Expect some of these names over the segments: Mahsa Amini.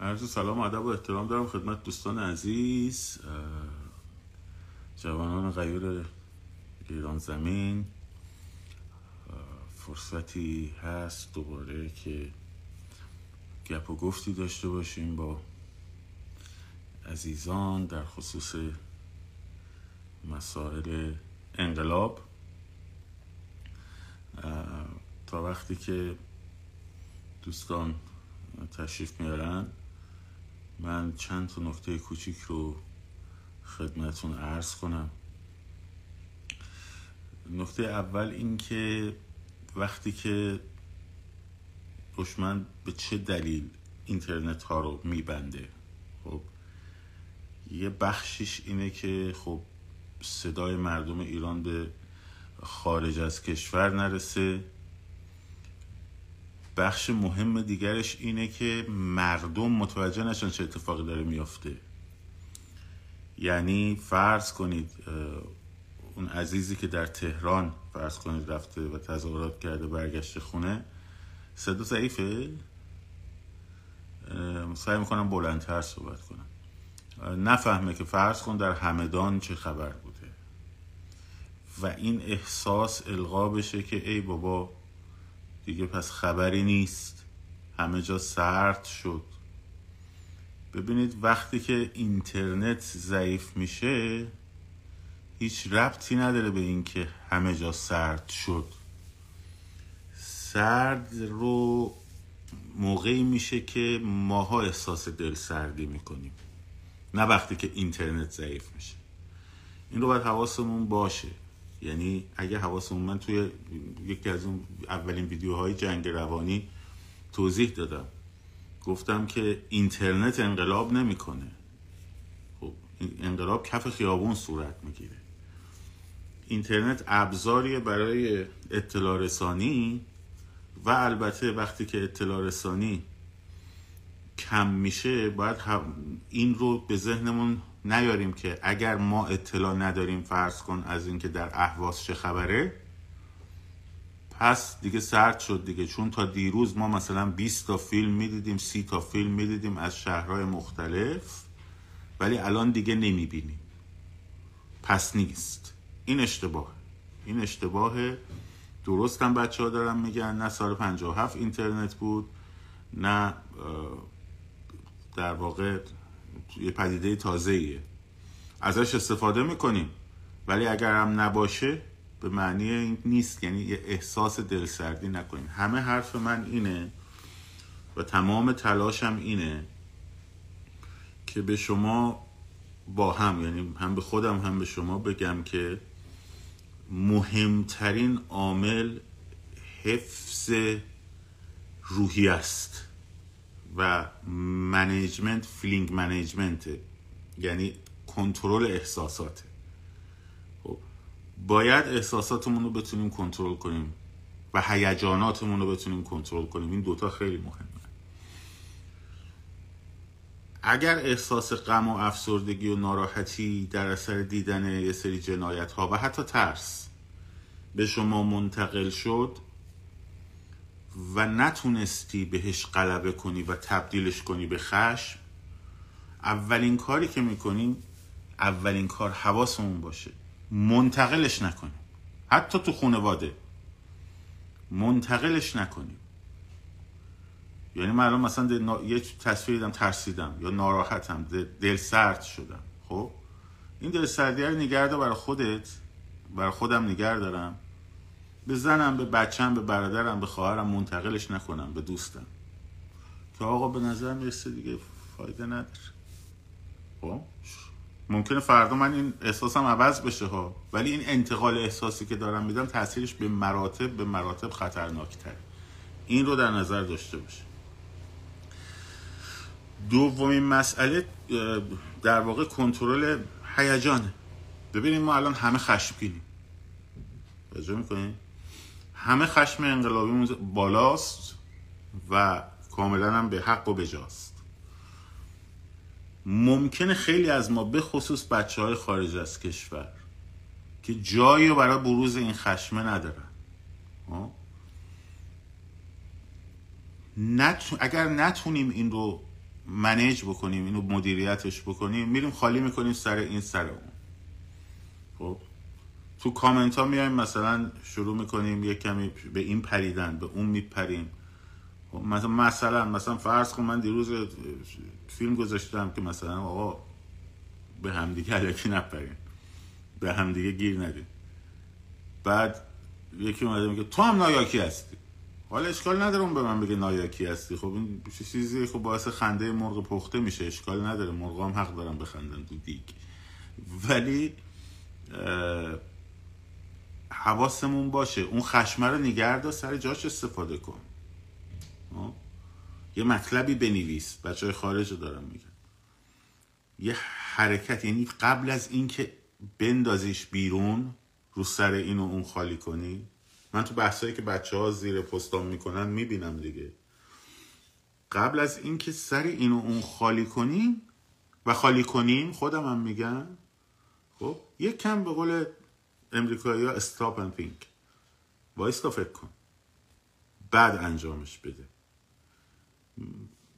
عرض سلام، ادب و احترام دارم خدمت دوستان عزیز، جوانان غیور ایران زمین. فرصتی هست دوباره که گپ و گفتی داشته باشیم با عزیزان در خصوص مسائل انقلاب. تا وقتی که دوستان تشریف میارن من چند تا نکته کوچیک رو خدمتون عرض کنم. نکته اول این که وقتی که دشمن به چه دلیل اینترنت ها رو میبنده، خب یه بخشش اینه که خب صدای مردم ایران به خارج از کشور نرسه، بخش مهم دیگرش اینه که مردم متوجه نشن چه اتفاقی داره میافته. یعنی فرض کنید اون عزیزی که در تهران فرض کنید رفته و تظاهرات کرده برگشته خونه، صدا ضعیفه، سعی میکنم بلندتر صحبت کنم، نفهمه که فرض کن در همدان چه خبر بوده و این احساس القا بشه که ای بابا دیگه پس خبری نیست، همه جا سرد شد. ببینید وقتی که اینترنت ضعیف میشه هیچ ربطی نداره به این که همه جا سرد شد. سرد رو موقعی میشه که ماها احساس دل سردی میکنیم، نه وقتی که اینترنت ضعیف میشه. این رو باید حواسمون باشه. یعنی اگه حواسمون، من توی یکی از اون اولین ویدیوهای جنگ روانی توضیح دادم، گفتم که اینترنت انقلاب نمیکنه. خب انقلاب کف خیابون صورت میگیره. اینترنت ابزاریه برای اطلاع رسانی و البته وقتی که اطلاع رسانی کم میشه باید این رو به ذهنمون نیاریم که اگر ما اطلاع نداریم فرض کن از اینکه در اهواز چه خبره پس دیگه سرد شد دیگه، چون تا دیروز ما مثلا 20 تا فیلم میدیدیم 30 تا فیلم میدیدیم از شهرهای مختلف ولی الان دیگه نمیبینیم، پس نیست. این اشتباه، این اشتباهه. درست هم بچه ها دارن میگن نه سال 57 اینترنت بود، نه در واقع یه پدیده تازه‌ایه، ازش استفاده میکنیم ولی اگر هم نباشه به معنی این نیست. یعنی یه احساس دلسردی نکنیم. همه حرف من اینه و تمام تلاشم اینه که به شما با هم، یعنی هم به خودم هم به شما بگم که مهمترین عامل حفظ روحی است و منیجمنت، فیلینگ منیجمنت، یعنی کنترل احساساته. باید احساساتمون رو بتونیم کنترل کنیم و هیجاناتمون رو بتونیم کنترل کنیم. این دوتا خیلی مهمه. اگر احساس غم و افسردگی و ناراحتی در اثر دیدن یه سری جنایت‌ها و حتی ترس به شما منتقل شد و نتونستی بهش غلبه کنی و تبدیلش کنی به خشم، اولین کاری که میکنیم، اولین کار حواسمون باشه منتقلش نکنیم. حتی تو خانواده منتقلش نکنیم. یعنی من الان مثلا یه تصویر دیدم ترسیدم یا ناراحتم دل سرد شدم، خب این دل سردی رو نگرده برای خودت، برای خودم نگردارم، به زنم، به بچم، به برادرم، به خواهرم منتقلش نکنم، به دوستم که آقا به نظر میرسه دیگه فایده نداره. خب ممکنه فردا من این احساسم عوض بشه ها، ولی این انتقال احساسی که دارم میدم تاثیرش به مراتب خطرناک‌تره. این رو در نظر داشته باشه. دومین مسئله در واقع کنترل هیجانه. ببینیم ما الان همه خشمگینیم، توجه میکنیم، همه خشم انقلابیمون بالاست و کاملا هم به حق و به جاست. ممکنه خیلی از ما به خصوص بچه های خارج از کشور که جایی برای بروز این خشمه ندارن، اگر نتونیم این رو منیج بکنیم، اینو مدیریتش بکنیم، میریم خالی میکنیم سر این سر اون. خب تو کامنت ها میایم مثلا شروع میکنیم یک کمی به این پریدن، به اون میپریم. مثلا فرض کن من دیروز فیلم گذاشتم که مثلا آقا به همدیگه الکی نپرین، به همدیگه گیر ندین. بعد یکی اومده میگه تو هم نایاکی هستی. حالا اشکال نداره اون به من بگه نایاکی هستی، خب این چیزی خب باعث خنده مرغ پخته میشه، اشکال نداره، مرغام حق دارن بخندن تو دیگ. ولی حواسمون باشه اون خشمه رو نگه‌دار، سر جاش استفاده کن. یه مطلبی بنویس، بچهای خارج رو دارم میگن، یه حرکت، یعنی قبل از اینکه بندازیش بیرون رو سر این و اون خالی کنی. من تو بحثایی که بچه‌ها زیر پستام میکنن میبینم دیگه، قبل از اینکه سر این و اون خالی کنی و خالی کنیم، خودم هم میگم خب یک کم به قول امریکایی ها استاپ اند think، وایستا فکر کن بعد انجامش بده.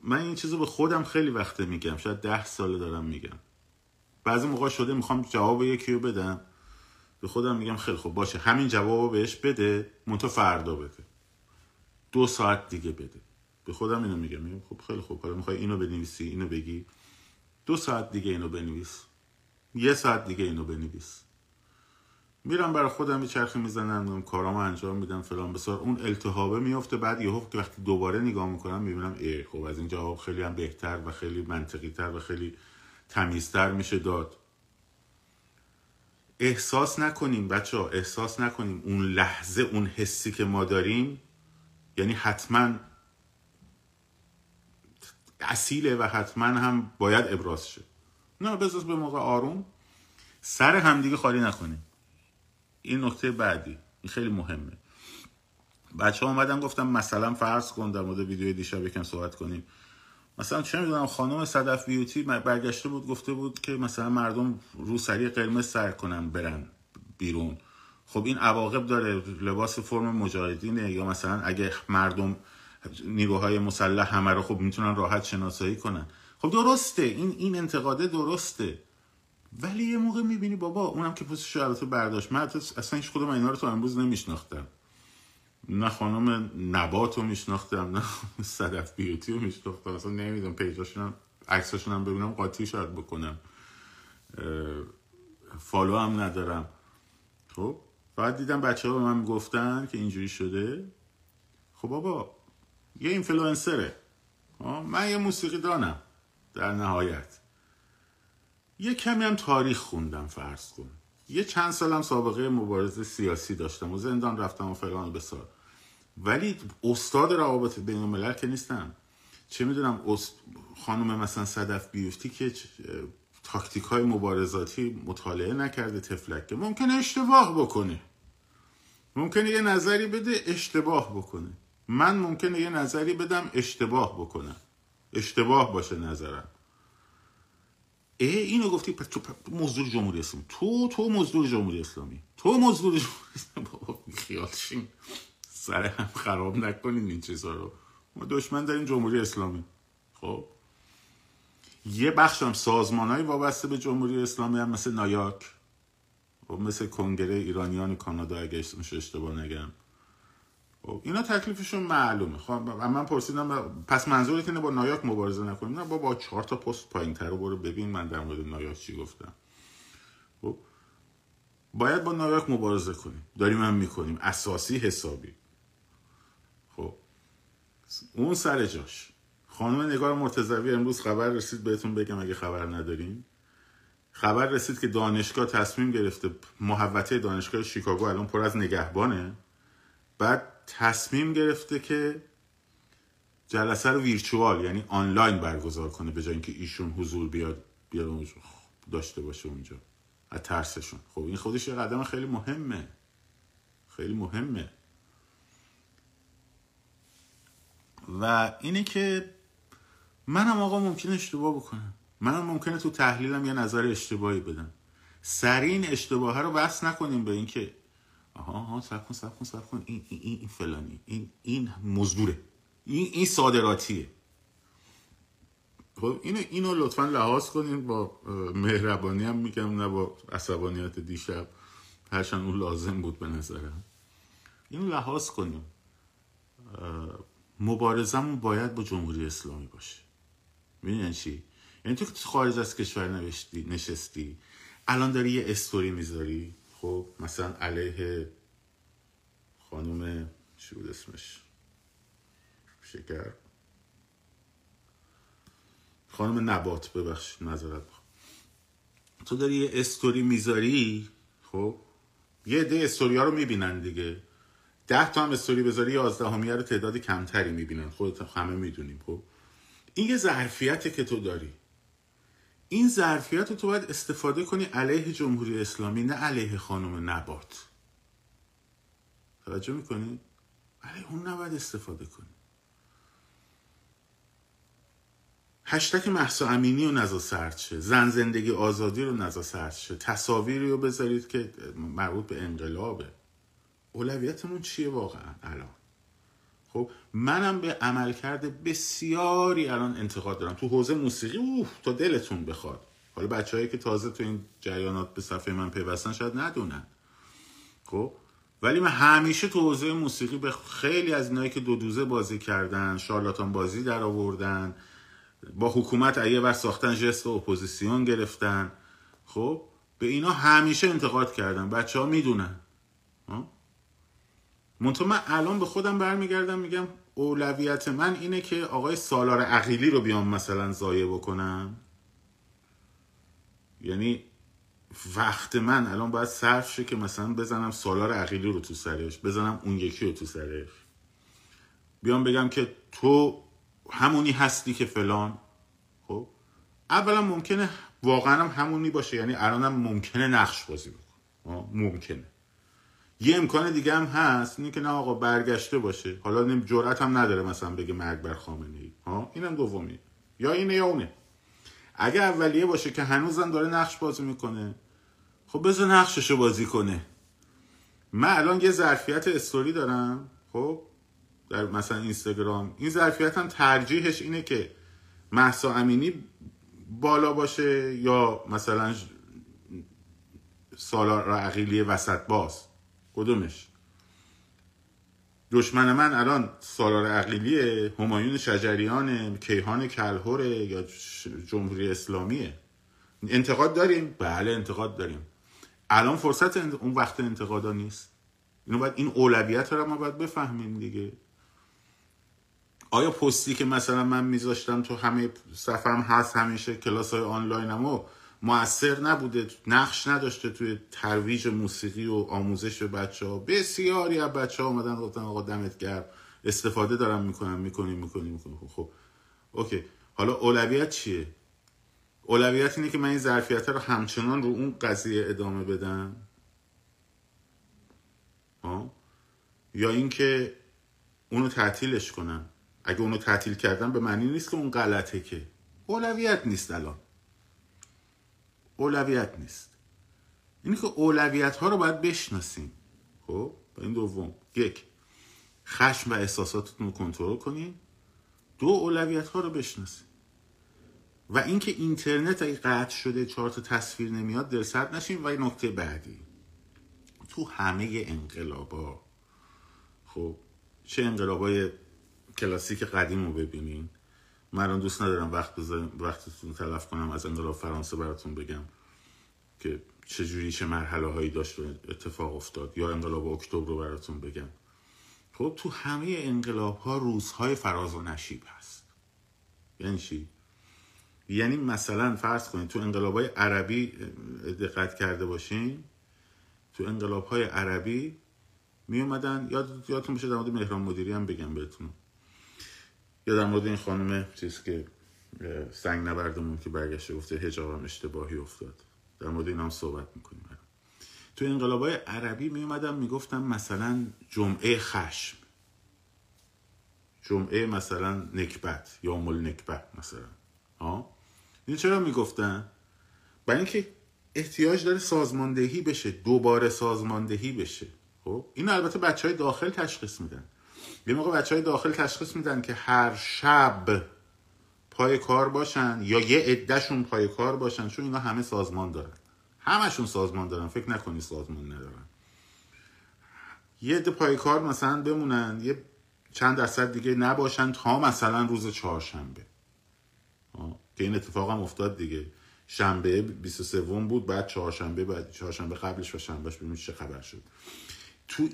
من این چیزو به خودم خیلی وقته میگم، شاید 10 ساله دارم میگم. بعضی موقع شده میخوام جواب یکی رو بدم، به خودم میگم خیلی خوب باشه همین جوابو بهش بده، منتها فردا بده، 2 ساعت دیگه بده. به خودم اینو میگم، خب خیلی خوب حالا میخوای اینو بنویسی، اینو بگی، 2 ساعت دیگه اینو بنویس، 1 ساعت دیگه اینو بنویس. میرم برای خودم یه چرخی میزنم، کارامو انجام میدم فلان بسار، اون التهابه میفته. بعد یهو که وقتی دوباره نگاه میکنم میبینم ای خب از این جواب خیلی هم بهتر و خیلی منطقی تر و خیلی تمیزتر میشه داد. احساس نکنیم بچه ها، احساس نکنیم اون لحظه اون حسی که ما داریم یعنی حتما اصیله و حتما هم باید ابراز شه. نه، بذار به موقع آروم سر همدیگه خالی نکنیم. این نکته بعدی، این خیلی مهمه. بچه‌ها اومدن گفتم مثلا فرض کن در مورد ویدیوی دیشب یکم صحبت کنیم، مثلا چه میدونم خانم صدف بیوتی برگشته بود گفته بود که مثلا مردم روسری قرمز سر کنن برن بیرون. خب این عواقب داره، لباس فرم مجاهدینه، یا مثلا اگه مردم نیروهای مسلح همه رو خب میتونن راحت شناسایی کنن. خب درسته، این انتقاده درسته، ولی یه موقع میبینی بابا اونم که پوستش رو برداشت. من اصلا هیچ خودم اینا رو تا امروز نمیشناختم، نه خانم نبات رو میشناختم، نه صدف بیوتی رو میشناختم، اصلا نمیدونم پیجاشونم، عکساشونم ببینم قاطی شاید بکنم، فالو هم ندارم. خب بعد دیدم بچه ها به من گفتن که اینجوری شده. خب بابا یه اینفلوئنسره، من یه موسیقی دانم در نهایت، یه کمی هم تاریخ خوندم فرض کن، یه چند سالم سابقه مبارزه سیاسی داشتم و زندان رفتم و فلان بسار، ولی استاد روابط بین الملل که نیستم. چه میدونم خانم مثلا صدف بیوفتی که تاکتیک های مبارزاتی مطالعه نکرده، تفلک، ممکنه اشتباه بکنه، ممکنه یه نظری بده اشتباه بکنه، من ممکنه یه نظری بدم اشتباه بکنم، اشتباه باشه نظرم. اینو گفتی تو مزدور جمهوری اسلامی، تو مزدور جمهوری اسلامی، تو مزدور جمهوری اسلامی. بابا خیالشین سر هم خراب نکنین این چیزا رو، ما دشمن داریم جمهوری اسلامی. خب یه بخش هم سازمان‌های وابسته به جمهوری اسلامی هم مثل نایاک و مثل کنگره ایرانیان کانادا اگه اشتباه نگم، اینا تکلیفشون معلومه. خب من پرسیدم پس منظورت اینه با نایاک مبارزه نکنیم؟ نه بابا 4 تا پست پایین‌تر رو برو ببین من در مورد نایاک چی گفتم. خب باید با نایاک مبارزه کنیم، داریم هم میکنیم اساسی حسابی. خب اون سر جاش. خانم نگار مرتضوی امروز خبر رسید، بهتون بگم اگه خبر ندارین، خبر رسید که دانشگاه تصمیم گرفته، محوطه دانشگاه شیکاگو الان پر از نگهبانه، بعد تصمیم گرفته که جلسه رو ویرچوال یعنی آنلاین برگزار کنه به جای اینکه ایشون حضور بیاد اونجا داشته باشه اونجا از ترسشون. خب این خودش یه قدم خیلی مهمه، خیلی مهمه. و اینه که منم آقا ممکنه اشتباه بکنم، منم ممکنه تو تحلیلم یه نظر اشتباهی بدم، سرین اشتباهه رو بس نکنیم به اینکه آها صرف کن این فلانی، این مزدوره، این صادراتیه. خب اینو لطفا لحاظ کنین، با مهربانی هم میگم، نه با عصبانیت دیشب، هرچند اون لازم بود به نظرم. اینو لحاظ کنیم. مبارزمون باید با جمهوری اسلامی باشه. میدونین چی؟ یعنی تو که خارج از کشور نشستی الان داری یه استوری میذاری، خب مثلا علیه خانم چی بود اسمش، شکر خانم نبات، ببخشید معذرت میخوام، تو داری یه استوری میذاری، خب یه عده استوریا رو میبینن دیگه، 10 تا هم استوری بذاری 11 رو تعداد کمتری میبینن، خودت همه میدونیم. خب این یه ظرفیته که تو داری، این ظرفیت رو تو باید استفاده کنی علیه جمهوری اسلامی، نه علیه خانم نبات. توجه میکنی؟ علیه اون نباید استفاده کنی. هشتگ مهسا امینی رو نذار سرد شه، زن زندگی آزادی رو نذار سرد شه، تصاویری رو بذارید که مربوط به انقلابه. اولویتمون چیه واقعا الان؟ خب منم به عملکرد بسیاری الان انتقاد دارم تو حوزه موسیقی، تا دلتون بخواد. حالا بچه‌هایی که تازه تو این جریانات به صفحه من پیوستن شاید ندونن، خب ولی من همیشه تو حوزه موسیقی به خیلی از اینایی که دو دوزه بازی کردن، شارلاتان بازی در آوردن، با حکومت ایه ور ساختن، جست اپوزیسیون گرفتن، خب به اینا همیشه انتقاد کردم، بچه‌ها میدونن. منطقه من الان به خودم برمیگردم میگم اولویت من اینه که آقای سالار عقیلی رو بیام مثلا ضایع بکنم. یعنی وقت من الان باید صرف شه که مثلا بزنم سالار عقیلی رو تو سرش، بزنم اون یکی رو تو سرش، بیام بگم که تو همونی هستی که فلان. خب اولا ممکنه واقعا هم همونی باشه، یعنی الانم ممکنه نقش بازی بکنه، ممکنه. یه امکان دیگه هم هست اینه که نه آقا برگشته باشه، حالا نمی جرأت هم نداره مثلا بگه مرگ بر خامنه‌ای، ها اینم دومی، یا اینه یا اونه. اگه اولیه باشه که هنوزم داره نقش بازی میکنه، خب بذار نقششو بازی کنه. من الان یه ظرفیت استوری دارم، خب در مثلا اینستاگرام، این ظرفیتم ترجیحش اینه که مهسا امینی بالا باشه یا مثلا سالار عقیلی وسط باز، کدومش؟ دشمن من الان سالار عقیلیه، همایون شجریانه، کیهان کلهره یا جمهوری اسلامیه. انتقاد داریم؟ بله انتقاد داریم. الان فرصت اون وقت انتقادا نیست. اینو باید، این اولویت رو ما باید بفهمیم دیگه. آیا پستی که مثلا من میذاشتم تو همه صفحم هست همیشه، کلاس‌های آنلاینمو، مؤثر نبوده، نقش نداشته توی ترویج موسیقی و آموزش به بچه‌ها؟ بسیاری از بچه‌ها اومدن گفتن آقا دمت گرم، استفاده دارم میکنم. خب اوکی، حالا اولویت چیه؟ اولویت اینه که من این ظرفیت رو همچنان رو اون قضیه ادامه بدم، یا اینکه اونو تعطیلش کنم؟ اگه اونو تعطیل کردم به معنی نیست که اون غلطه، که اولویت نیست. الان اولویت نیست. اینه که اولویت ها رو باید بشناسیم. خب این دوم. یک، خشم و احساساتتون رو کنترل کنین. دو، اولویت ها رو بشناسیم. و اینکه اینترنت اگه قطع شده 4 تا تصویر نمیاد دلسرد نشین. و این نکته بعدی، تو همه انقلابا، خب چه انقلابای کلاسیک قدیم رو ببینین، من الان دوست ندارم وقتتون تلف کنم از انقلاب فرانسه براتون بگم که چجوری چه مرحله هایی داشت و اتفاق افتاد، یا انقلاب اکتبر رو براتون بگم. خب تو همه انقلاب ها روزهای فراز و نشیب هست. یعنی چی؟ یعنی مثلا فرض کنید تو انقلاب های عربی دقت کرده باشین، تو انقلاب های عربی می اومدن، یادتون باشه در مورد مهران مدیری هم بگم بهتون، یا در مورد این خانم چیز که سنگ نبردمون که برگشته گفته حجابم اشتباهی افتاد، در مورد این هم صحبت میکنیم. تو انقلابای عربی میومدم میگفتم مثلا جمعه خشم، جمعه مثلا نکبت، یا مل نکبت مثلا، این چرا میگفتن؟ برای اینکه احتیاج داره سازماندهی بشه، دوباره سازماندهی بشه. خب این البته بچه های داخل تشخیص میدن، یه موقع بچه های داخل تشخیص میدن که هر شب پای کار باشن یا یه عدهشون پای کار باشن، چون اینا همه سازمان دارن، همشون سازمان دارن، فکر نکنی سازمان ندارن. یه عده پای کار مثلا بمونن، یه چند درصد دیگه نباشن تا مثلا روز چهارشنبه، که این اتفاق هم افتاد دیگه، شنبه 23 بود، بعد چهارشنبه، بعد چهارشنبه قبلش و شنبهش، ببینید چه خبر شد تو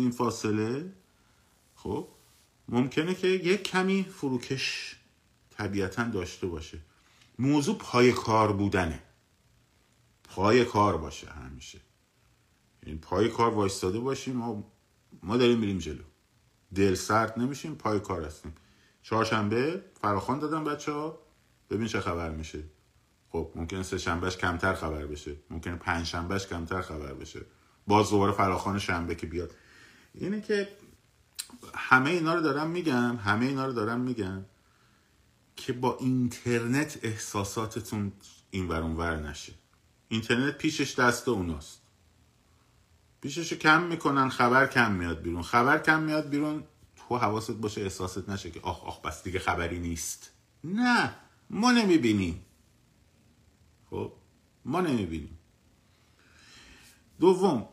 این فاصله. خب ممکنه که یک کمی فروکش طبیعتاً داشته باشه. موضوع پای کار بودنه، پای کار باشه همیشه، یعنی پای کار وایستاده باشیم، ما داریم میریم جلو، دل سرد نمیشیم، پای کار هستیم. چهارشنبه فراخوان دادم بچه‌ها، ببین چه خبر میشه. خب ممکنه سه شنبهش کمتر خبر بشه، ممکنه پنج شنبهش کمتر خبر بشه، باز دوباره فراخوان شنبه که بیاد. اینه که همه اینا رو دارم میگم که با اینترنت احساساتتون این ور اون ور نشه. اینترنت پیشش دست اوناست، پیششو کم میکنن، خبر کم میاد بیرون. تو حواست باشه احساست نشه که آخ بس دیگه خبری نیست. نه، ما نمیبینیم. دوم،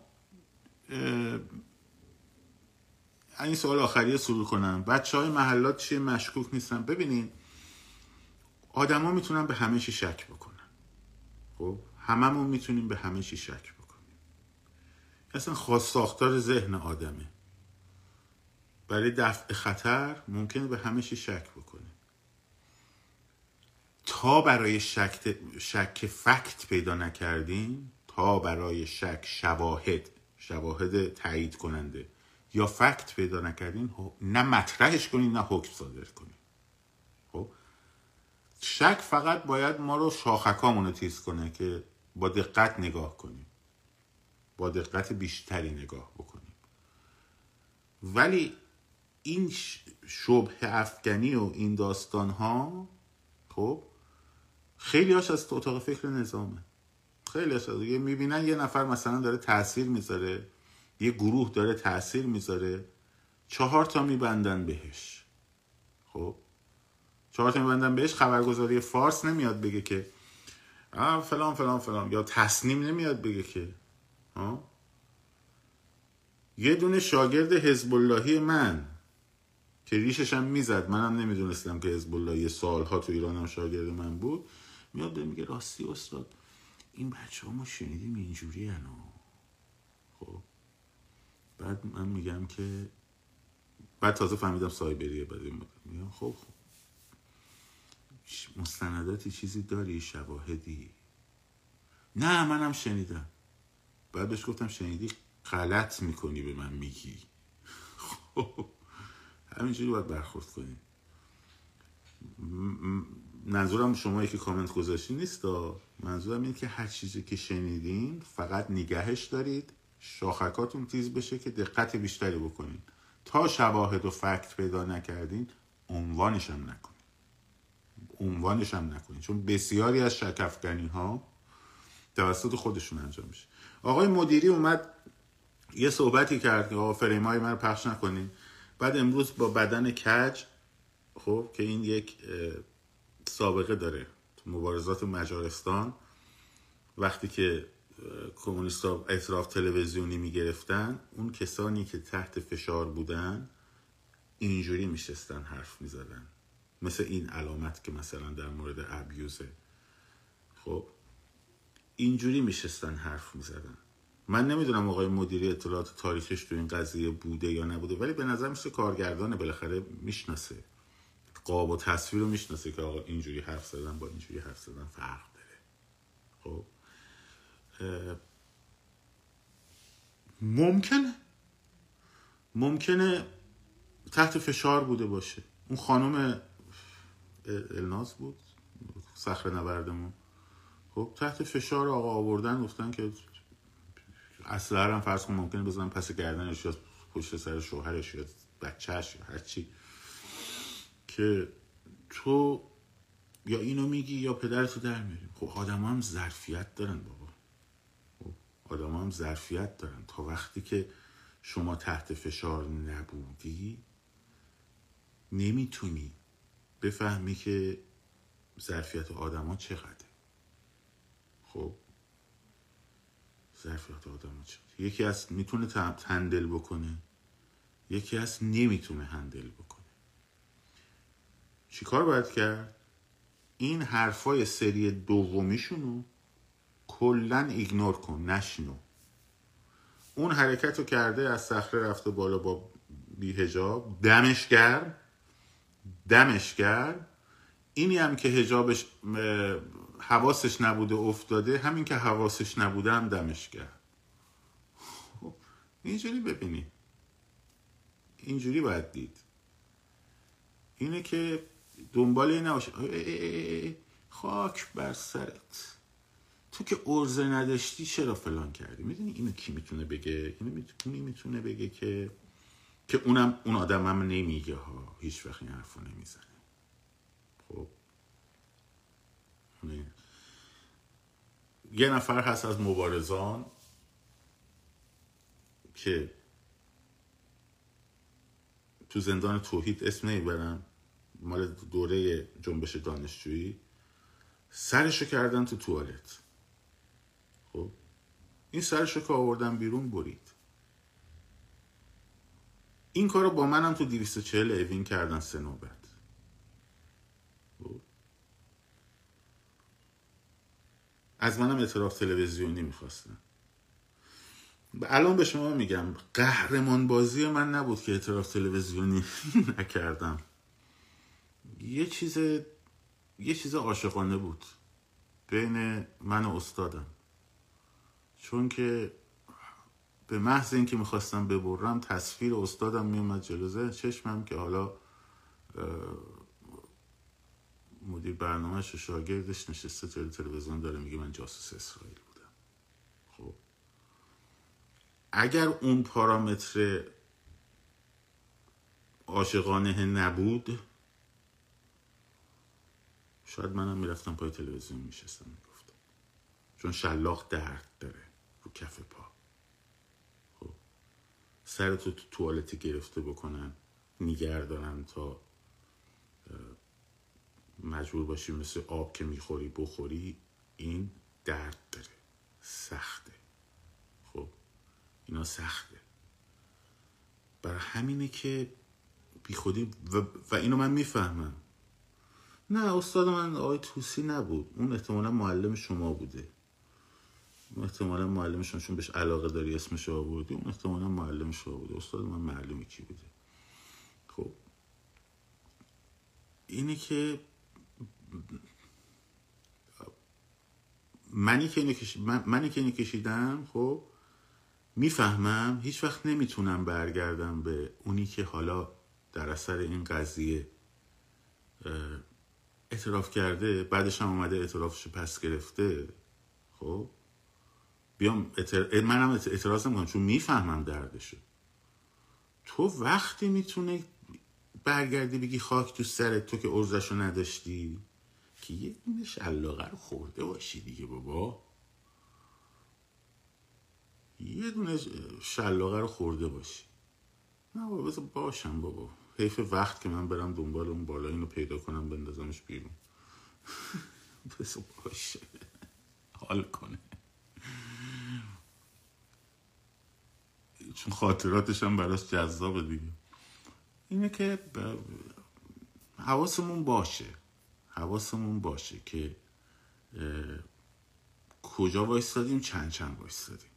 این سوال آخریه سرور کنم، بچه های محلات چیه مشکوک نیستن؟ ببینین، آدم ها میتونن به همه چی شک بکنن، خب هممون میتونیم به همه چی شک بکنیم، اصلا خاص ساختار ذهن آدمه، برای دفع خطر ممکنه به همه چی شک بکنه. تا برای شک فکت پیدا نکردیم، تا برای شک شواهد تایید کننده یا فکت پیدا نکردین، نه مطرحش کنین نه حکم صادر کنین. خب شک فقط باید ما رو شاخکامونو تیز کنه که با دقت نگاه کنیم، با دقت بیشتری نگاه بکنیم. ولی این شبه افکنی و این داستان ها، خب خیلی هاش از اتاق فکر نظامه، خیلی هاش دیگه میبینن یه نفر مثلا داره تاثیر میذاره، یه گروه داره تأثیر میذاره، 4 تا میبندن بهش. خب 4 تا میبندن بهش، خبرگزاری فارس نمیاد بگه که فلان فلان فلان، یا تصنیم نمیاد بگه که یه دونه شاگرد حزب اللهی من که ریشش هم میزد، منم نمیدونستم که حزب اللهی سالها تو ایرانم شاگرد من بود، میاد میگه راستی استاد این بچه‌ها ما شنیدیم اینجوری هنو. خب بعد من میگم که بعد تازه فهمیدم سایبریه. بعد میگم خب مستنداتی چیزی داری، شواهدی؟ نه منم شنیدم. بعد بهش گفتم شنیدی غلط میکنی به من میگی. خب همینجوری باید برخورد کنی. منظورم شمایی که کامنت گذاشتی نیست، منظورم اینه که هر چیزی که شنیدین فقط نگهش دارید، شاخکاتون تیز بشه که دقت بیشتری بکنین. تا شواهد و فکت پیدا نکردین عنوانش هم نکنین، چون بسیاری از شک افکنی ها توسط خودشون انجام میشه. آقای مدیری اومد یه صحبتی کرد که آقا فریمای من رو پخش نکنین. بعد امروز با بدن کج، خب که این یک سابقه داره تو مبارزات مجارستان، وقتی که کمونیست‌ها اطراف تلویزیونی میگرفتن، اون کسانی که تحت فشار بودن اینجوری میشستن حرف میزدن، مثل این علامت که مثلا در مورد ابیوزه، خب اینجوری میشستن حرف میزدن. من نمیدونم آقای مدیری اطلاعات تاریخش تو این قضیه بوده یا نبوده، ولی به نظر میشه کارگردانه، بالاخره میشناسه، قاب و تصویر رو میشناسه که آقا اینجوری حرف زدن با اینجوری حرف زدن فرق داره. خب ممکنه تحت فشار بوده باشه. اون خانم الناز بود، صخره نبردمون، خب تحت فشار آقا آوردن، گفتن که اصلا هم فرض کن ممکنه بزنن پس گردنش یا پشت سر شوهرش یا بچه‌اش یا هر چی، که تو یا اینو میگی یا پدرتو در میاری. خب آدم هم ظرفیت دارن بابا، آدم هم ظرفیت دارن. تا وقتی که شما تحت فشار نبودی نمیتونی بفهمی که ظرفیت آدما چقدره. خب ظرفیت آدما چقدره؟ یکی از میتونه هندل بکنه، یکی از نمیتونه هندل بکنه. چیکار باید کرد؟ این حرفای سری دومیشونو کلن ایگنور کن، نشنو. اون حرکتو کرده، از صخره رفته بالا با بی‌حجاب، دمش کرد. اینی هم که حجابش حواسش نبوده افتاده، همین که حواسش نبوده هم دمش کرد. خب اینجوری ببینی، اینجوری باید دید. اینه که دنبال این نباشه خاک بر سرت، تو که عرضه نداشتی چرا فلان کردی. میدونی اینو کی میتونه بگه؟ اونی میتونه بگه که اونم اون آدم هم نمیگه ها، هیچ وقت این حرفو نمیزنه. خب یه نفر هست از مبارزان که تو زندان توحید، اسم نمیبرم، مال دوره جنبش دانشجویی، سرشو کردن تو توالت. خب این سرشو که آوردن بیرون برید. این کارو با منم تو 240 اوین کردن 3 نوبت. خب. از منم اعتراف تلویزیونی میخواستن. الان به شما میگم قهرمان بازی من نبود که اعتراف تلویزیونی نکردم. یه چیز عاشقانه بود بین من و استادم، چون که به محض اینکه میخواستم ببرم تصویر استادم میومد جلوی چشمم که حالا مدیر برنامه‌اش و شاگردش نشسته جلوی تلویزیون داره میگه من جاسوس اسرائیل بودم. خب اگر اون پارامتر عاشقانه نبود شاید منم میرفتم پای تلویزیون میشستم میگفتم، چون شلاق درد داره رو کف پا. خب سرتو تو توالت گرفته بکنن نگه دارن تا مجبور باشی مثل آب که میخوری بخوری، این درد داره، سخته. خب اینا سخته، برای همینه که بی خودی و اینو من میفهمم. نه استاد من آقای توسی نبود، اون احتمالا معلم شما بوده، اون احتمالا معلم شما، چون بهش علاقه داری اسمش آوردی، اون احتمالا معلم شما بوده. استاد من معلم کی بوده؟ خب اینه که منی که اینو کشیدم. خب میفهمم هیچ وقت نمیتونم برگردم به اونی که حالا در اثر این قضیه اعتراف کرده، بعدش هم اومده اعترافش پس گرفته. خب بیام منم اعتراض نمی‌کنم، چون میفهمم دردشه. تو وقتی میتونه برگردی بگی خاک تو سرت، تو که عرضشو نداشتی، که یه دونه شلاقه رو خورده باشی دیگه بابا، یه دونه شلاقه رو خورده باشی. نه بابا بذار باشم بابا، حیف وقت که من برم دنبال اون بالا اینو پیدا کنم بندازمش بیرون. بس باشه حال کنه، چون خاطراتش هم براش جذابه دیگه. اینه که حواسمون باشه که کجا وایستادیم، چند وایستادیم.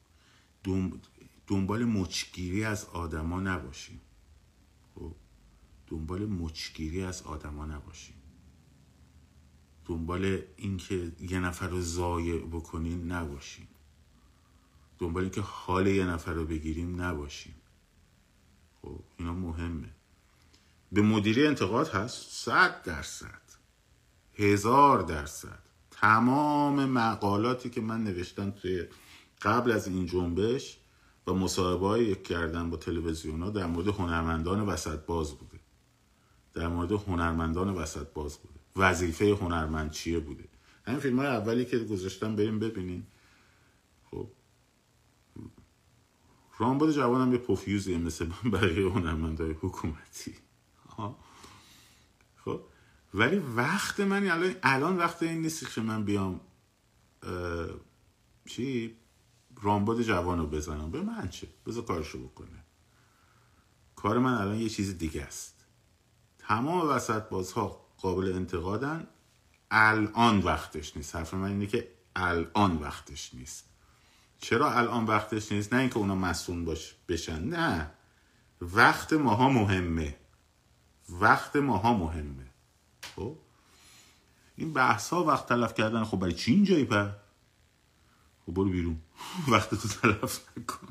دنبال مچگیری از آدما نباشیم، دنبال اینکه یه نفر رو ضایع بکنیم نباشیم، دنبال اینکه حال یه نفر رو بگیریم نباشیم. خب اینا مهمه. به مدیری انتقاد هست 100%، 1000%. تمام مقالاتی که من نوشتم توی قبل از این جنبش و مصاحبه‌ای کردم با تلویزیون‌ها در مورد هنرمندان وسط باز بوده، وظیفه هنرمند چیه بوده. همین فیلم‌های اولی که گذاشتم بریم ببینین. خب رامبد جوانم یه پوفیوزیه مثل بقیه هنرمندای حکومتی. خب ولی وقت من الان وقت این نیست که من بیام رامباد جوانو بزنم. به من چه؟ بذار کارشو بکنه. کار من الان یه چیز دیگه است. تمام وسط بازها قابل انتقادن، الان وقتش نیست. حرف من اینه که الان وقتش نیست. چرا الان وقتش نیست؟ نه اینکه اونا مسئول بشن، نه، وقت ماها مهمه. وقت ماها مهمه. خب این بحث ها وقت تلف کردن، خب برای چی اینجایی؟ خب برو بیرون، وقت تو تلف نکن.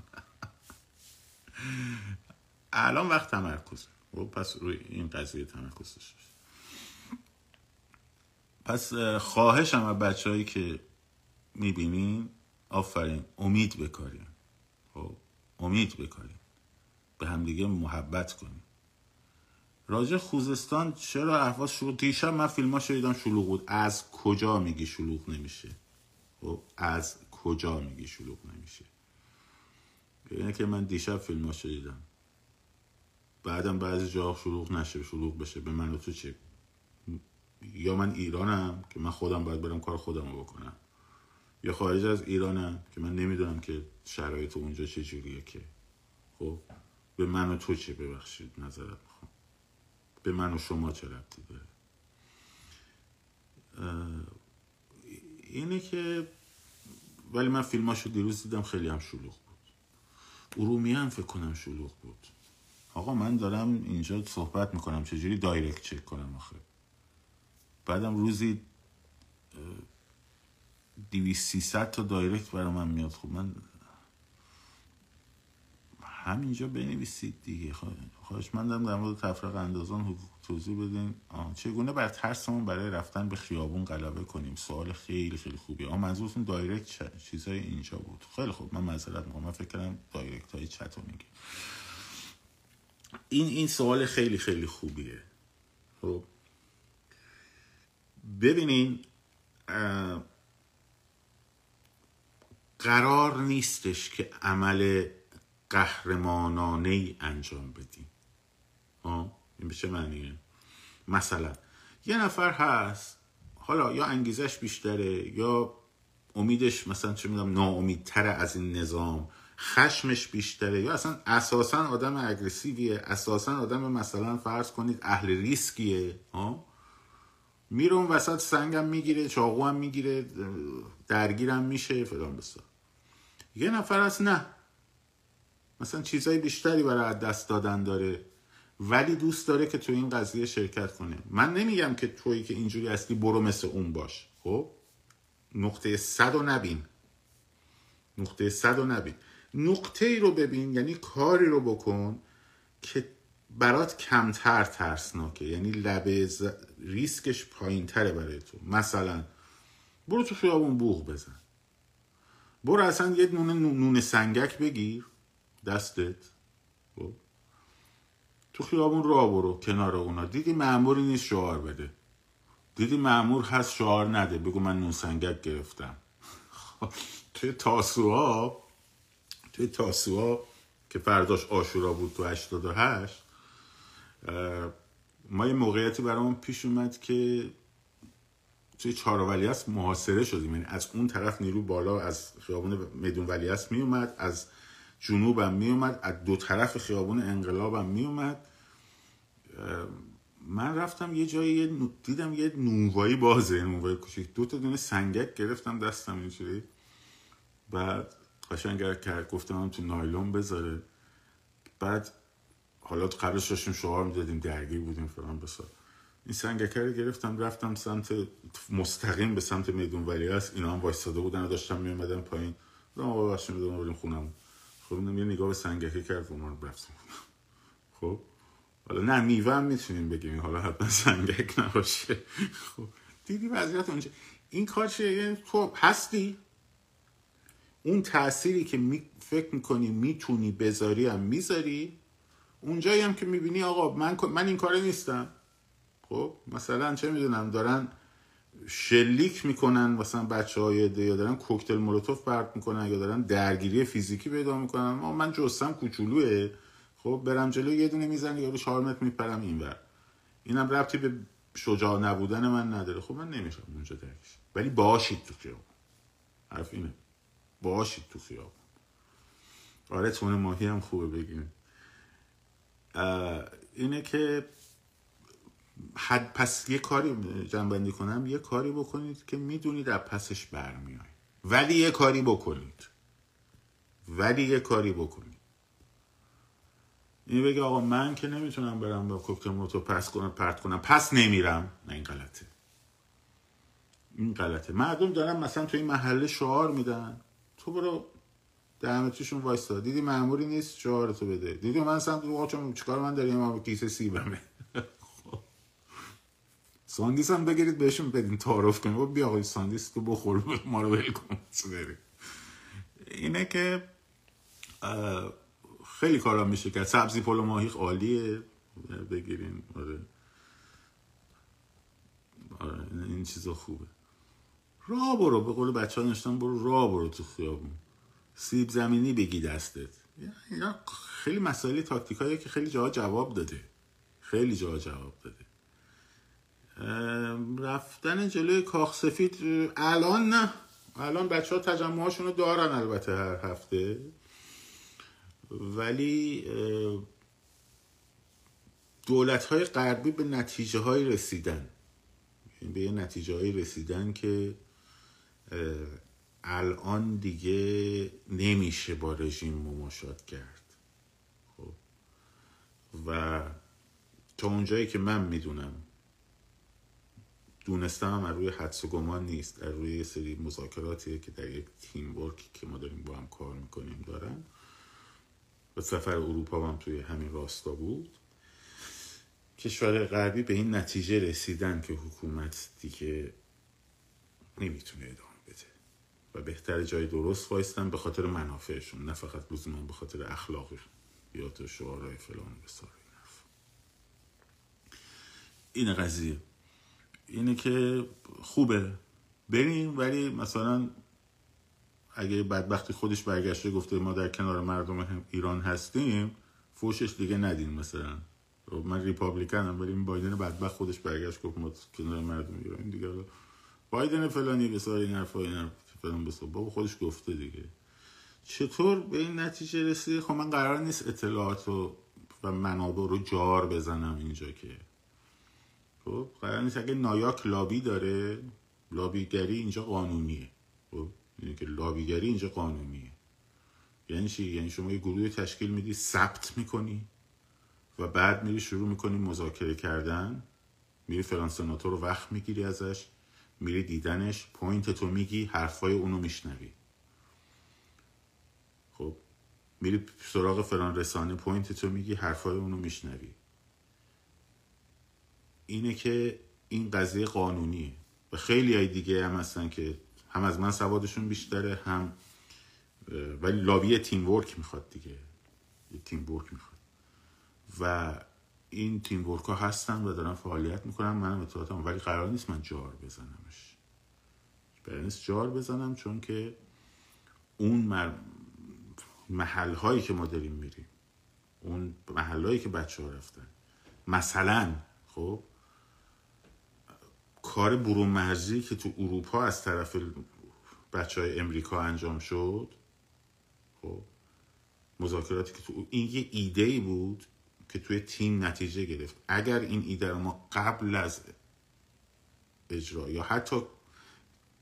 الان وقت تمرکز، خب پس روی این قضیه تمرکز داشته. پس خواهشم از بچه‌هایی که میبینین، آفرین، امید بکارین. خب امید بکارین، به همدیگه محبت کنین. راجع خوزستان چرا احواز شلوغ؟ دیشب من فیلماشو دیدم شلوغ بود. از کجا میگی شلوغ نمیشه؟ خب از کجا میگی شلوغ نمیشه؟ یعنی که من دیشب فیلماشو دیدم. بعدم بعضی جا شلوغ نشه، شلوغ بشه، به من و تو چه؟ یا من ایرانم که من خودم باید برم کار خودم رو بکنم، یا خارج از ایرانم که من نمیدونم که شرایط اونجا چجوریه. که خب به من و تو چه؟ ببخشید نظرت میخوام، به من و شما چه ربطی داره؟ اینه که ولی من فیلماشو دیروز دیدم، خیلی هم شلوغ بود. ارومیه هم فکر کنم شلوغ بود. آقا من دارم اینجا صحبت میکنم، چجوری دایرکت چک کنم آخه؟ بعدم روزی 200-300 تا دایرکت برای من میاد. خب من همینجا بنویسید دیگه. خواهشمندم در مورد تفرقه اندازان توضیح بدین. چگونه بر ترسمون برای رفتن به خیابون غلبه کنیم؟ سوال خیلی خیلی خوبیه. منظورتون دایرکت چیزای اینجا بود؟ خیلی خوب، من معذرت میخوام، من فکر کردم دایرکت های چت رو میگه. این سوال خیلی خیلی خوبیه. خب ببینین، قرار نیستش که عمل قهرمانانه‌ای انجام بدیم. این به چه معنیه؟ مثلا یه نفر هست، حالا یا انگیزش بیشتره، یا امیدش مثلا ناامیدتره از این نظام، خشمش بیشتره، یا اصلا اساسا آدم اگریسیویه، اساسا آدم مثلا فرض کنید اهل ریسکیه. میره اون وسط سنگم میگیره، چاقوام میگیره، درگیرم میشه فلان بسار. یه نفر هست نه، مثلا چیزای بیشتری برای از دست دادن داره، ولی دوست داره که تو این قضیه شرکت کنه. من نمیگم که تویی که اینجوری هستی برو مثل اون باش. خب نقطه صد رو نبین، نقطه ای رو ببین، یعنی کاری رو بکن که برات کمتر ترسناکه، یعنی لبه ریسکش پایین تره برای تو. مثلا برو تو خیابون بوق بزن، برو اصلا یه نون سنگک بگیر دستت، تو خیابون راه برو کنار اونا. دیدی مأموری نیست شعار بده، دیدی مأمور هست شعار نده، بگو من نون سنگک گرفتم. توی تاسوعا که فرداش عاشورا بود، تو 88 ما یه موقعیتی برامون پیش اومد که توی چهار ولیعصر محاصره شدیم. یعنی از اون طرف نیرو بالا از خیابون میدون ولیعصر میومد، از جنوبم میومد، از دو طرف خیابون انقلابم میومد. من رفتم یه جایی دیدم یه نونوایی بازه، نونوایی کوچیک، دو تا دونه سنگک گرفتم دستم اینجوری، بعد قشنگ گفتم هم تو نایلون بذاره. بعد حالا تو قبلش داشتیم شعار میدادیم، درگیر بودیم فلان بسار. این سنگکه رو گرفتم رفتم سمت مستقیم به سمت میدون ولیعصر. اینا هم وایساده بودن و داشتم میومدن پایین. دادم آقا بخشیم بدم بریم خونم. خب اینم یه نگاه به سنگکه کرد و ما رو رفتم. خب حالا نه میوه هم میتونیم بگیم، حالا حتما سنگک نباشه. خب دیدی وضعیت اونجا. این کار چیه؟ تو هستی اون تأثیری که فکر میکنی میتونی بذاری هم میذاری. اونجایی هم که میبینی آقا من این کاره نیستم، خب مثلا چه میدونم دارن شلیک میکنن مثلا بچه‌ها، یا دارن کوکتل مولوتوف پرت میکنن، یا دارن درگیری فیزیکی پیدا میکنن، اما من جسم کوچولوئه، خب برم جلو یه دونه میزنم، یا رو 4 متر میپرم اینور. اینم ربطی به شجاع نبودن من نداره. خب من نمیشم اونجا درکش، ولی باشید تو خیابون. حرف اینه باشید تو خیابون. آره تونه ماهی هم خوبه بگیم اینه که حد پس یه کاری جنبندی کنم، یه کاری بکنید که میدونید از پسش برمیایید، ولی یه کاری بکنید، ولی یه کاری بکنید. این بگه آقا من که نمیتونم برم با کوکموتو پس کنم پرت کنم پس نمیرم، نه این غلطه، این غلطه. مردم دارن مثلا تو این محله شعار میدن، تو برو دهمتیشون وایستا، دیدی مأموری نیست شعارتو بده، دیدی من سمت چیکار من داریم اما کیسه سیبمه ساندیس هم بگیرید بهشون بدین تعارف کنیم، بیا آقای ساندیس تو بخور ما رو بل کن. اینه که خیلی کارا میشه که سبزی پلو ماهی عالیه بگیرین. آره آره این چیزا خوبه. راه برو، به قول بچه ها نشتن برو راه برو تو خیابون، سیب زمینی بگی دستت. اینا خیلی مسائل تاکتیکاییه که خیلی جاها جواب داده، خیلی جاها جواب داده. رفتن جلوی کاخ سفید الان نه، الان بچه ها تجمعاشون رو دارن البته هر هفته، ولی دولت های غربی به نتیجه هایی رسیدن، به یه نتیجه هایی رسیدن که الان دیگه نمیشه با رژیم مماشات کرد. خب و تا اونجایی که من میدونم دونستم هم روی حدس و گمان نیست، در روی یه سری مذاکراتیه که در یک تیم ورکی که ما داریم با هم کار میکنیم دارن، و سفر اروپا هم توی همین راستا بود. کشور غربی به این نتیجه رسیدن که حکومت دیگه نمیتونه ادامه بده و بهتر جای درست وایستن به خاطر منافعشون، نه فقط لزوما به خاطر اخلاقشون یا تو شعارهای فلان بسار. این قضیه اینه که خوبه بریم، ولی مثلا اگه بدبختی خودش برگشته گفته ما در کنار مردم ایران هستیم، فوشش دیگه ندین. مثلا من ریپابلیکنم ولی بایدن بدبخت خودش برگشت گفت ما کنار مردم ایران، دیگه بایدن فلانی بسار این حرفا این حرف فلان بسار، بابا خودش گفته دیگه. چطور به این نتیجه رسید؟ خب من قرار نیست اطلاعات و منابع رو جار بزنم اینجا که خب قرار نیست. اگه نایاک لابی داره، لابیگری اینجا قانونیه. خب یعنی که لابیگری اینجا قانونیه یعنی چی؟ یعنی شما یه گروه تشکیل میدی، ثبت میکنی و بعد میری شروع میکنی مذاکره کردن، میری فلان سناتور رو وقت میگیری ازش، میری دیدنش، پوینتتو میگی، حرفای اونو میشنوی. خب میری سراغ فلان رسانه، پوینتتو میگی، حرفای اونو میشنوی. اینه که این قضیه قانونیه و خیلی های دیگه هم هستن که هم از من سوادشون بیشتره هم، ولی لابی تیم ورک میخواد دیگه، تیم ورک میخواد و این تیم ورک ها هستن و دارن فعالیت میکنن. منم اطلاعاتم، ولی قرار نیست من جار بزنمش، قرار نیست جار بزنم، چون که اون محل هایی که ما داریم میریم، اون محل هایی که بچه ها رفتن، مثلا خب کار برون مرزی که تو اروپا از طرف بچهای امریکا انجام شد، خب مذاکراتی که تو این یه ایده‌ای بود که توی تیم نتیجه گرفت. اگر این ایده رو ما قبل از اجرا یا حتی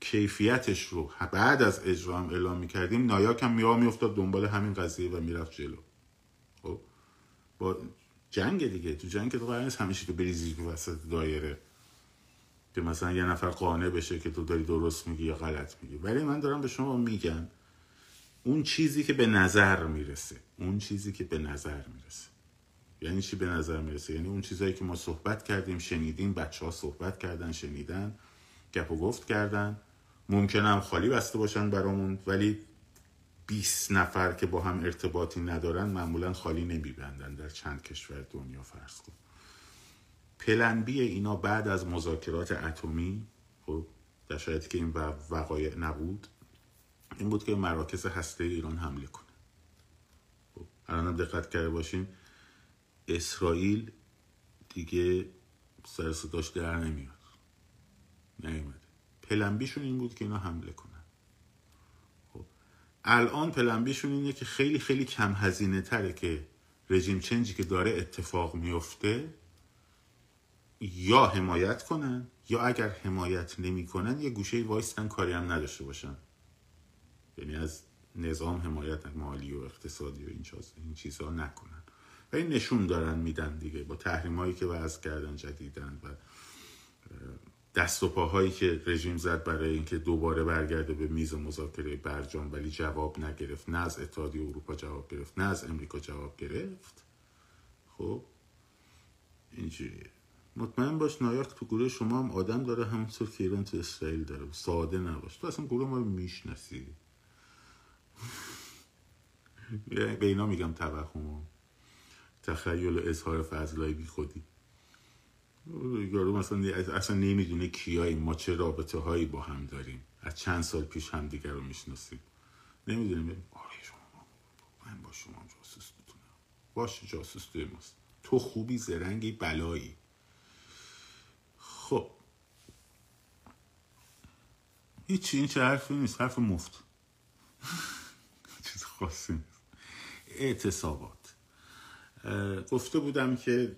کیفیتش رو بعد از اجرا هم اعلام می‌کردیم، نایاک هم می‌افتاد دنبال همین قضیه و میرفت جلو. خب با جنگ دیگه، تو جنگ تو قرار نیست همیشه که بریزی تو وسط دایره که مثلا یه نفر قانع بشه که تو داری درست میگی یا غلط میگی. ولی من دارم به شما میگم اون چیزی که به نظر میرسه، اون چیزی که به نظر میرسه یعنی چی به نظر میرسه؟ یعنی اون چیزایی که ما صحبت کردیم، شنیدیم، بچه ها صحبت کردن، شنیدن، گپ و گفت کردن، ممکنه هم خالی بسته باشن برامون، ولی 20 نفر که با هم ارتباطی ندارن معمولا خالی نمیبندن در چند کشور دنیا فرض کن. پلن بی اینا بعد از مذاکرات اتمی، خب در شرایطی که این وقایع نبود، این بود که مراکز هسته ایران حمله کنه. خب الان هم دقت کرده باشین اسرائیل دیگه سر صداش در نمیاد، نیومده. پلنبیشون این بود که اینا حمله کنن. خب الان پلنبیشون اینه که خیلی خیلی کم هزینه تره که رژیم چنجی که داره اتفاق میفته یا حمایت کنن، یا اگر حمایت نمی کنن یه گوشه وایستن کاری هم نداشته باشن، یعنی از نظام حمایت مالی و اقتصادی و این چیزها نکنن. و این نشون دارن میدن دیگه، با تحریمایی که وضع کردن جدیدن و دست و پاهایی که رژیم زد برای اینکه دوباره برگرده به میز مذاکره برجام، ولی جواب نگرفت، نه از اتحادیه اروپا جواب گرفت، نه از امریکا جواب گرفت. خب اینجوریه. مطمئن باش نایاک تو گروه شما هم آدم داره، همونطور که ایران تو اسرائیل داره. ساده نباش، تو اصلا گروه ما رو میشناسی. به اینا میگم توهم، تخیل و اظهار فضلای بی خودی. یارو اصلا نمیدونه کیاییم، ما چه رابطه هایی با هم داریم، از چند سال پیش هم دیگر رو میشناسیم، نمیدونیم. آره شما من با شما جاسوس بودونم، باشه جاسوس دوی ماست، تو خوبی زرنگی بلایی. خب هیچی، این چه حرفی نیست، حرف مفت چیز خاصی نیست. اعتصابات گفته بودم که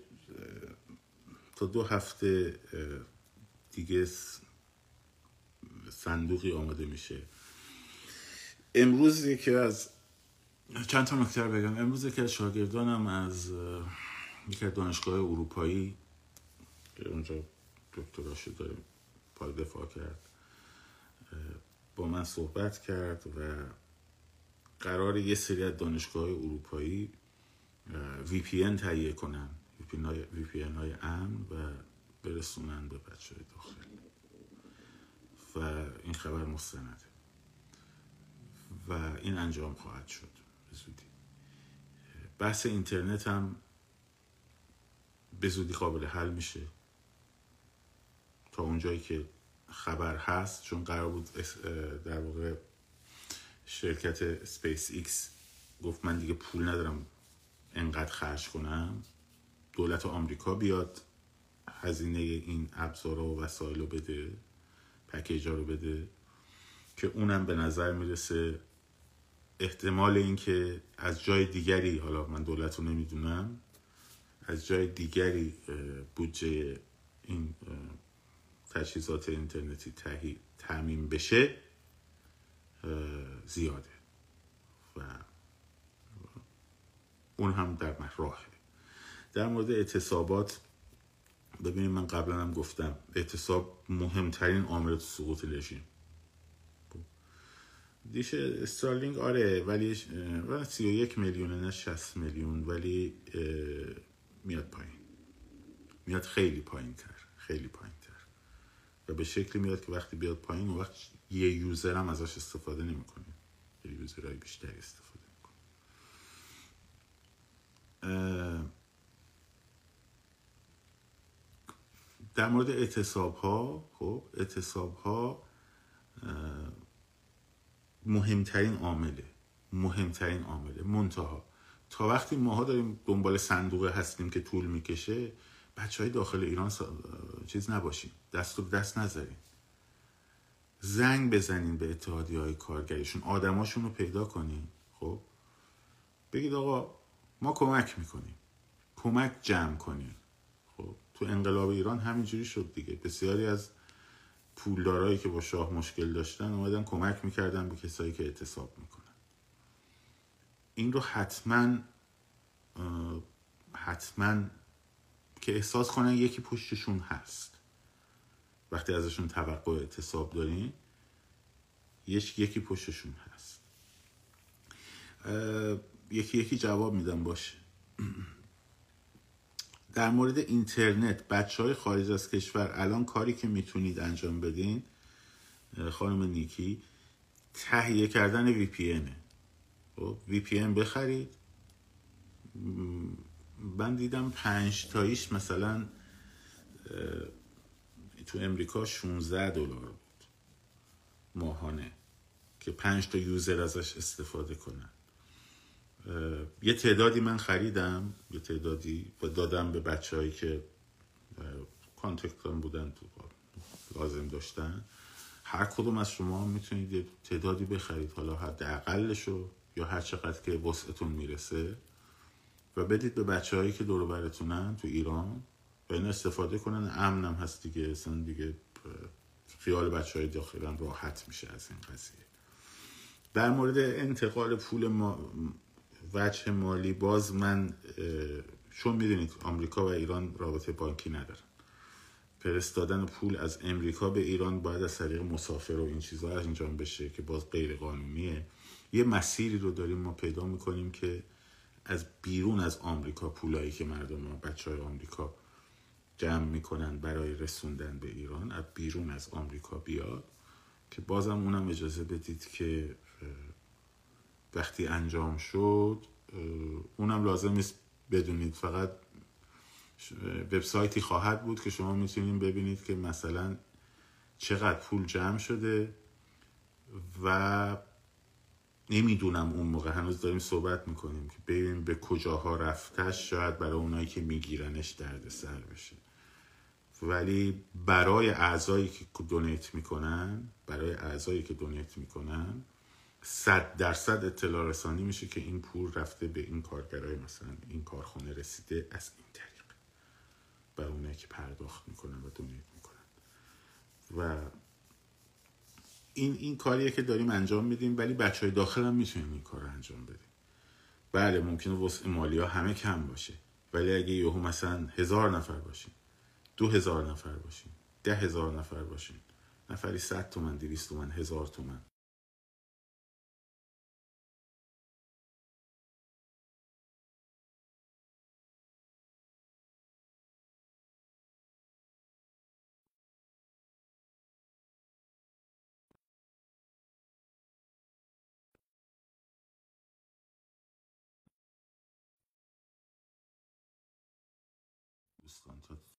تا 2 هفته دیگه صندوقی آماده میشه. امروز یکی از چند تا نکته بگم. امروز یکی از شاگردانم از یکی از دانشگاه اروپایی که اونجا دکتراشو داره دفاع کرد، با من صحبت کرد و قرار یه سری از دانشگاه اروپایی VPN تهیه کنن، VPN های امن، و برسونن به بچه های داخل. و این خبر مستنده و این انجام خواهد شد به زودی. بحث اینترنت هم به زودی قابل حل میشه تا اونجایی که خبر هست، چون قرار بود در واقع شرکت اسپیس ایکس گفت من دیگه پول ندارم انقدر خرج کنم، دولت آمریکا بیاد هزینه این ابزارا و وسایل رو بده، پکیجا رو بده، که اونم به نظر میرسه احتمال این که از جای دیگری، حالا من دولت رو نمیدونم، از جای دیگری بودجه این تجهیزات اینترنتی تامین بشه زیاده و اون هم در راهه. در مورد اعتصابات ببینید، من قبلا هم گفتم اعتصاب مهمترین عامل سقوط رژیم. دیشه استارلینگ آره، ولی 31 میلیون نه 60 میلیون، ولی میاد پایین، میاد خیلی پایین‌تر، خیلی پایین‌تر، و به شکلی میاد که وقتی بیاد پایین اون وقت یه یوزر هم ازش استفاده نمی‌کنه، یه یوزرای بیشتری استفاده می‌کنه. در مورد اعتصاب‌ها، خب اعتصاب‌ها مهمترین عامله. منتها تا وقتی ماها داریم دنبال صندوق هستیم که طول میکشه، بچه‌های داخل ایران چیز نباشیم، دست به دست نذاریم، زنگ بزنیم به اتحادیه‌های کارگریشون، آدماشون رو پیدا کنیم. خب بگید آقا ما کمک میکنیم، کمک جمع کنیم. خب تو انقلاب ایران همینجوری شد دیگه، بسیاری از پولدارایی که با شاه مشکل داشتن اومدن کمک میکردن به کسایی که اعتصاب میکنن. این رو حتما که احساس کنن یکی پشتشون هست. وقتی ازشون توقع اعتصاب دارین یکی پشتشون هست، یکی جواب میدن. باشه در مورد اینترنت بچه‌های خارج از کشور، الان کاری که میتونید انجام بدین خانم نیکی، تهیه کردن VPNه. VPN بخرید. من دیدم 5 تاییش مثلا تو امریکا $16 بود ماهانه که 5 تا یوزر ازش استفاده کنن. یه تعدادی من خریدم، یه تعدادی و دادم به بچه‌هایی که کانتکتام بودن تو کار لازم داشتن، هر کدوم از شما میتونید تعدادی بخرید، حالا حداقلشو یا هر چقدر که وسعتون میرسه، و بدید به بچه‌هایی که دور و برتونن تو ایران و اینا استفاده کنن. امنم هست دیگه، اصلا دیگه خیال بچه‌های داخلن راحت میشه از این قضیه. در مورد انتقال پول وجه مالی، باز من چون میدونید آمریکا و ایران رابطه بانکی ندارن، فرستادن پول از امریکا به ایران باید از طریق مسافر و این چیزا انجام بشه که باز غیر قانونیه. یه مسیری رو داریم ما پیدا میکنیم که از بیرون از آمریکا پولایی که مردم و بچهای آمریکا جمع میکنن برای رسوندن به ایران از بیرون از آمریکا بیاد، که بازم اونم اجازه بدید که وقتی انجام شد اونم لازم نیست بدونید، فقط وبسایتی خواهد بود که شما میتونید ببینید که مثلا چقدر پول جمع شده. و نمیدونم اون موقع هنوز داریم صحبت میکنیم که ببینیم به کجاها رفتش، شاید برای اونایی که میگیرنش درد سر بشه، ولی برای اعضایی که دونیت میکنن، صد درصد اطلاع رسانی میشه که این پول رفته به این کارگرای مثلا این کارخونه رسیده از این طریق، برای اونایی که پرداخت میکنن و دونیت میکنن. و این کاریه که داریم انجام میدیم، ولی بچهای داخل هم میتونن این کار رو انجام بدیم. بله ممکنه وسع مالی ها همه کم باشه، ولی اگه یهو مثلا 1000 نفر باشیم، 2000 نفر باشیم، 10000 نفر باشیم، نفری 100 تومن، 200 تومن، 1000 تومن، دوستان تا